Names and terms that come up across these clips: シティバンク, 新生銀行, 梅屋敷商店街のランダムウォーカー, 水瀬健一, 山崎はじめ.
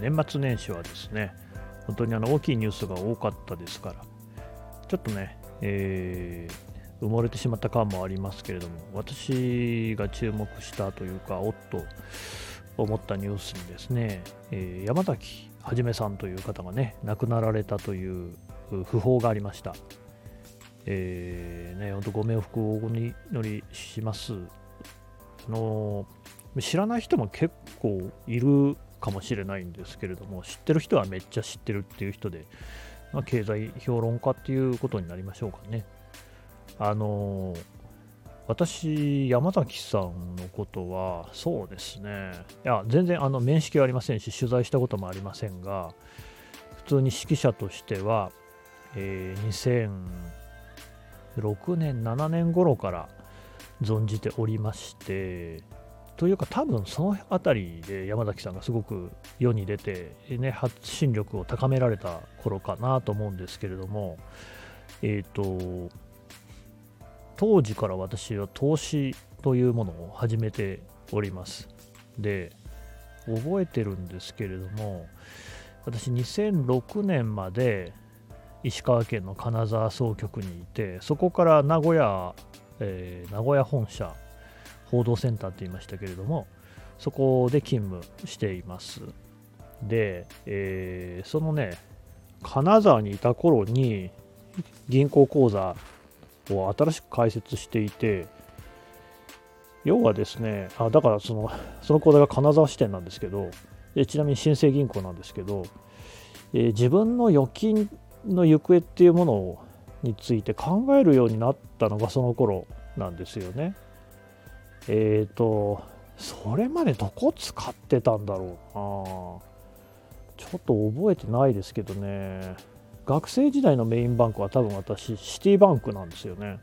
年末年始はですね、本当に大きいニュースが多かったですから、ちょっとね、埋もれてしまった感もありますけれども、私が注目したというか、おっと思ったニュースにですね、山崎はじめさんという方がね、亡くなられたという訃報がありました。ね、本当ご冥福をお祈りします。知らない人も結構いるかもしれないんですけれども、知ってる人はめっちゃ知ってるっていう人で、まあ、経済評論家っていうことになりましょうかね。私、山崎さんのことは、そうですね、いや全然面識はありませんし、取材したこともありませんが、普通に識者としては、2006年、7年頃から存じておりまして、というか多分そのあたりで山崎さんがすごく世に出て、ね、発信力を高められた頃かなと思うんですけれども、当時から私は投資というものを始めております。で、覚えてるんですけれども、私2006年まで石川県の金沢総局にいて、そこから名古屋本社報道センターって言いましたけれども、そこで勤務しています。で、そのね、金沢にいた頃に銀行口座を新しく開設していて、要はですね、だからその口座が金沢支店なんですけど、ちなみに新生銀行なんですけど、自分の預金の行方っていうものについて考えるようになったのがその頃なんですよね。それまでどこ使ってたんだろうな、ちょっと覚えてないですけどね。学生時代のメインバンクは多分私シティバンクなんですよね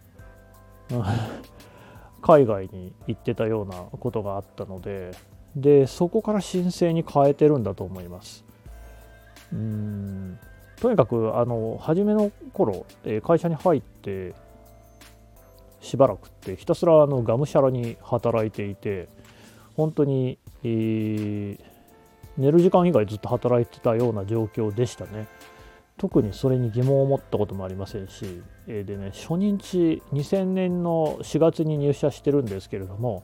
海外に行ってたようなことがあったので、そこから新生に変えてるんだと思います。とにかく初めの頃、会社に入ってしばらくってひたすらがむしゃらに働いていて、本当に、寝る時間以外ずっと働いてたような状況でしたね。特にそれに疑問を持ったこともありませんし、でね、初日2000年の4月に入社してるんですけれども、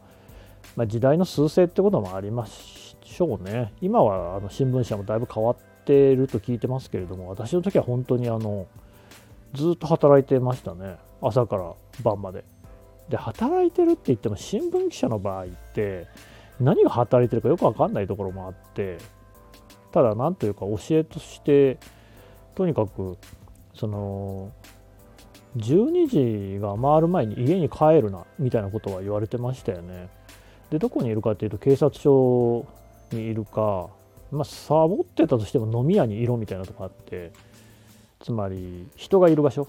まあ、時代の趨勢ってこともありましょうね。今は新聞社もだいぶ変わってると聞いてますけれども、私の時は本当にずっと働いてましたね。朝から晩まで。で、働いてるって言っても新聞記者の場合って何が働いてるかよく分かんないところもあって、ただなんというか教えとしてとにかく12時が回る前に家に帰るなみたいなことは言われてましたよね。で、どこにいるかっていうと警察署にいるか、まあ、サボってたとしても飲み屋にいろみたいなとこあって、つまり人がいる場所、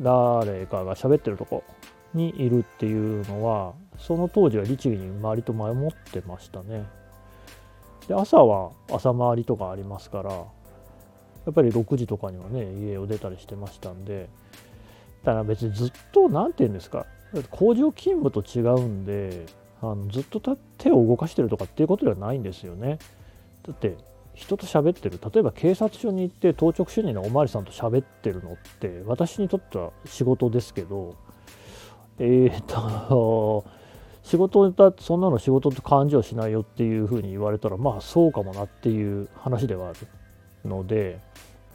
誰かが喋ってるとこにいるっていうのは、その当時は律儀に周りと守ってましたね。で、朝は朝回りとかありますから、やっぱり6時とかにはね、家を出たりしてましたんで、ただ別にずっと何て言うんですか、工場勤務と違うんで、ずっと手を動かしてるとかっていうことではないんですよね。だって人と喋ってる、例えば警察署に行って当直主任のお巡りさんと喋ってるのって私にとっては仕事ですけど、仕事だ、そんなの仕事と感じはしないよっていうふうに言われたら、まあそうかもなっていう話ではあるので、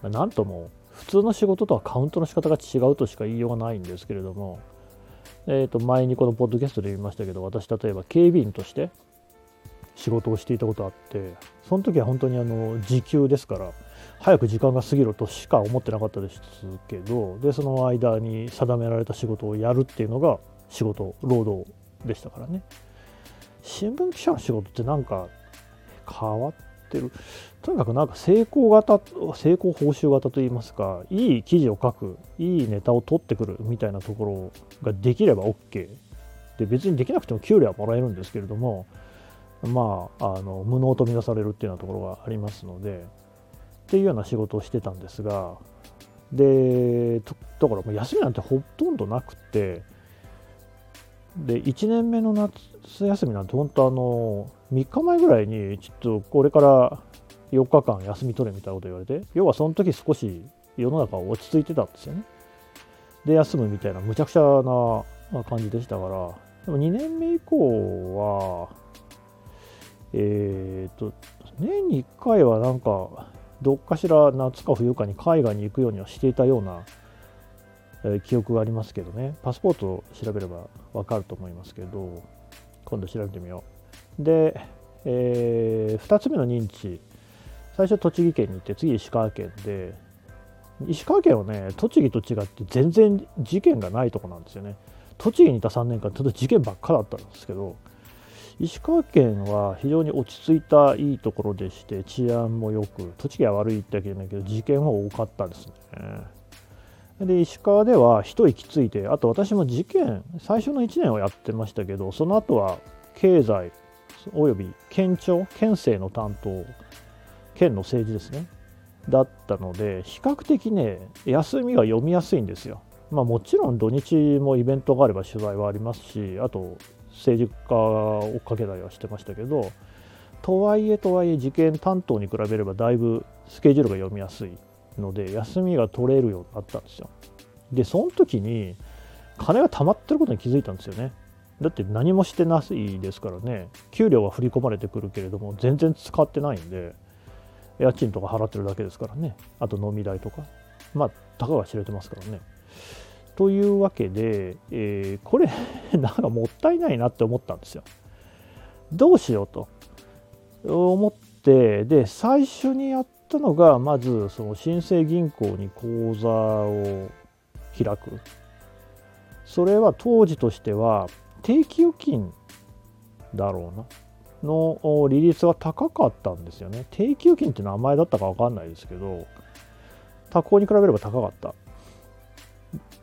なんとも普通の仕事とはカウントの仕方が違うとしか言いようがないんですけれども、前にこのポッドキャストで言いましたけど、私例えば警備員として仕事をしていたことあって、その時は本当に時給ですから早く時間が過ぎろとしか思ってなかったですけど、でその間に定められた仕事をやるっていうのが仕事、労働でしたからね。新聞記者の仕事ってなんか変わってる、とにかくなんか成功報酬型といいますか、いい記事を書く、いいネタを取ってくるみたいなところができれば OK で、別にできなくても給料はもらえるんですけれども、まあ、無能と見なされるっていうようなところがありますので、っていうような仕事をしてたんですが、で、だからもう休みなんてほとんどなくて、で、1年目の夏休みなんて本当3日前ぐらいに、ちょっとこれから4日間休み取れみたいなこと言われて、要はその時少し世の中落ち着いてたんですよね。で休むみたいなむちゃくちゃな感じでしたから。でも2年目以降は年に1回はなんかどっかしら夏か冬かに海外に行くようにはしていたような記憶がありますけどね。パスポートを調べればわかると思いますけど、今度調べてみよう。で、2つ目の認知、最初栃木県に行って次石川県で、石川県はね栃木と違って全然事件がないとこなんですよね。栃木にいた3年間ちょっと事件ばっかだったんですけど、石川県は非常に落ち着いたいいところでして、治安もよく、栃木は悪いってわけじゃないけど事件は多かったですね。で石川では一息ついて、あと私も事件最初の1年をやってましたけど、その後は経済および県庁県政の担当、県の政治ですね、だったので比較的ね休みが読みやすいんですよ。まあもちろん土日もイベントがあれば取材はありますし、あと政治家を追っかけたりはしてましたけど、とはいえ事件担当に比べればだいぶスケジュールが読みやすいので休みが取れるようになったんですよ。でその時に金が溜まってることに気づいたんですよね。だって何もしてないですからね。給料は振り込まれてくるけれども全然使ってないんで、家賃とか払ってるだけですからね。あと飲み代とか、まあたかが知れてますからね。というわけで、これなんかもったいないなって思ったんですよ。どうしようと思って、で最初にやったのが、まずその新生銀行に口座を開く。それは当時としては定期預金だろうなの利率が高かったんですよね。定期預金って名前だったか分かんないですけど、他行に比べれば高かった。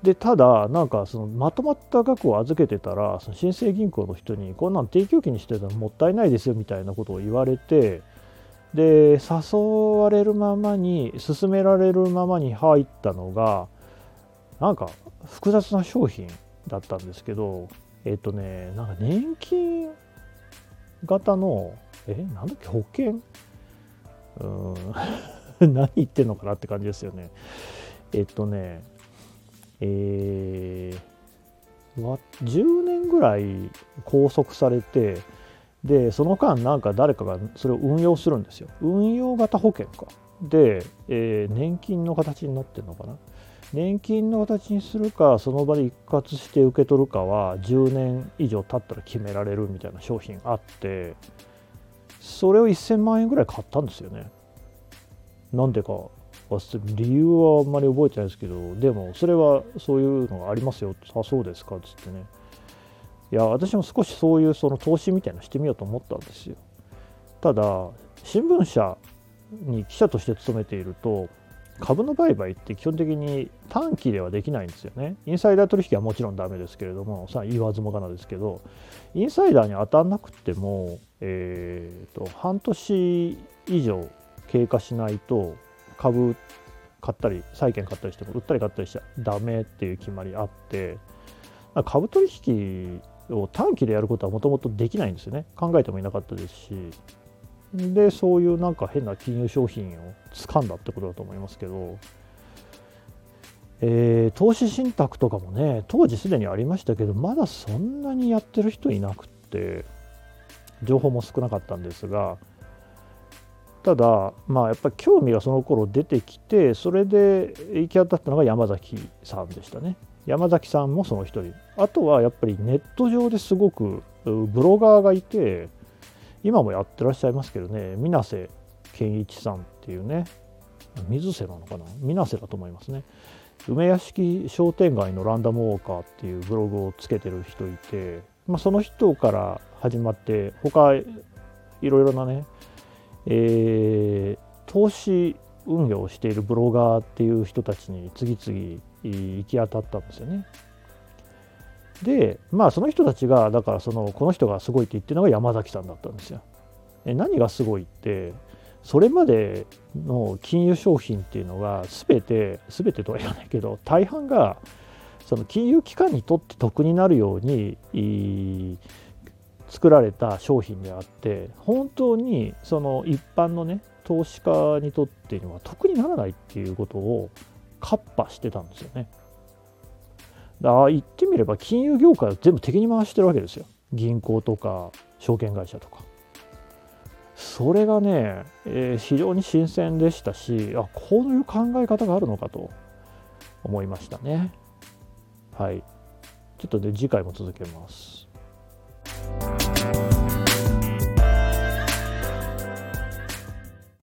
でただなんかそのまとまった額を預けてたら、その新生銀行の人にこんなん定期預金にしてたらもったいないですよみたいなことを言われて、で誘われるままに勧められるままに入ったのがなんか複雑な商品だったんですけど、なんか年金型のなんだっけ保険何言ってんのかなって感じですよね。10年ぐらい拘束されて、でその間なんか誰かがそれを運用するんですよ。運用型保険かで、年金の形になってるのかな。年金の形にするかその場で一括して受け取るかは10年以上経ったら決められるみたいな商品あって、それを1000万円ぐらい買ったんですよね。なんでか理由はあんまり覚えてないですけど、でもそれはそういうのがありますよ。あ、そうですかっつってね。いや私も少しそういうその投資みたいなのしてみようと思ったんですよ。ただ新聞社に記者として勤めていると、株の売買って基本的に短期ではできないんですよね。インサイダー取引はもちろんダメですけれども、さあ言わずもがなですけど、インサイダーに当たらなくても、半年以上経過しないと株買ったり債券買ったりしても売ったり買ったりしちゃダメっていう決まりあって、株取引を短期でやることはもともとできないんですよね。考えてもいなかったですし、でそういうなんか変な金融商品を掴んだってことだと思いますけど、投資信託とかもね当時すでにありましたけど、まだそんなにやってる人いなくって情報も少なかったんですが、ただまあやっぱり興味がその頃出てきて、それで行き当たったのが山崎さんでしたね。山崎さんもその一人。あとはやっぱりネット上ですごくブロガーがいて、今もやってらっしゃいますけどね、水瀬健一さんっていうね、水瀬なのかな、水瀬だと思いますね。梅屋敷商店街のランダムウォーカーっていうブログをつけてる人いて、その人から始まって他いろいろなね、投資運用をしているブロガーっていう人たちに次々行き当たったんですよね。でその人たちがだからこの人がすごいって言ってるのが山崎さんだったんですよ。何がすごいってそれまでの金融商品っていうのが全てとは言わないけど、大半がその金融機関にとって得になるように作られた商品であって、本当にその一般のね投資家にとってには得にならないっていうことをカッパしてたんですよね。だから言ってみれば金融業界を全部敵に回してるわけですよ。銀行とか証券会社とか。それがね、非常に新鮮でしたし、あ、こういう考え方があるのかと思いましたね。はい。ちょっとで次回も続けます。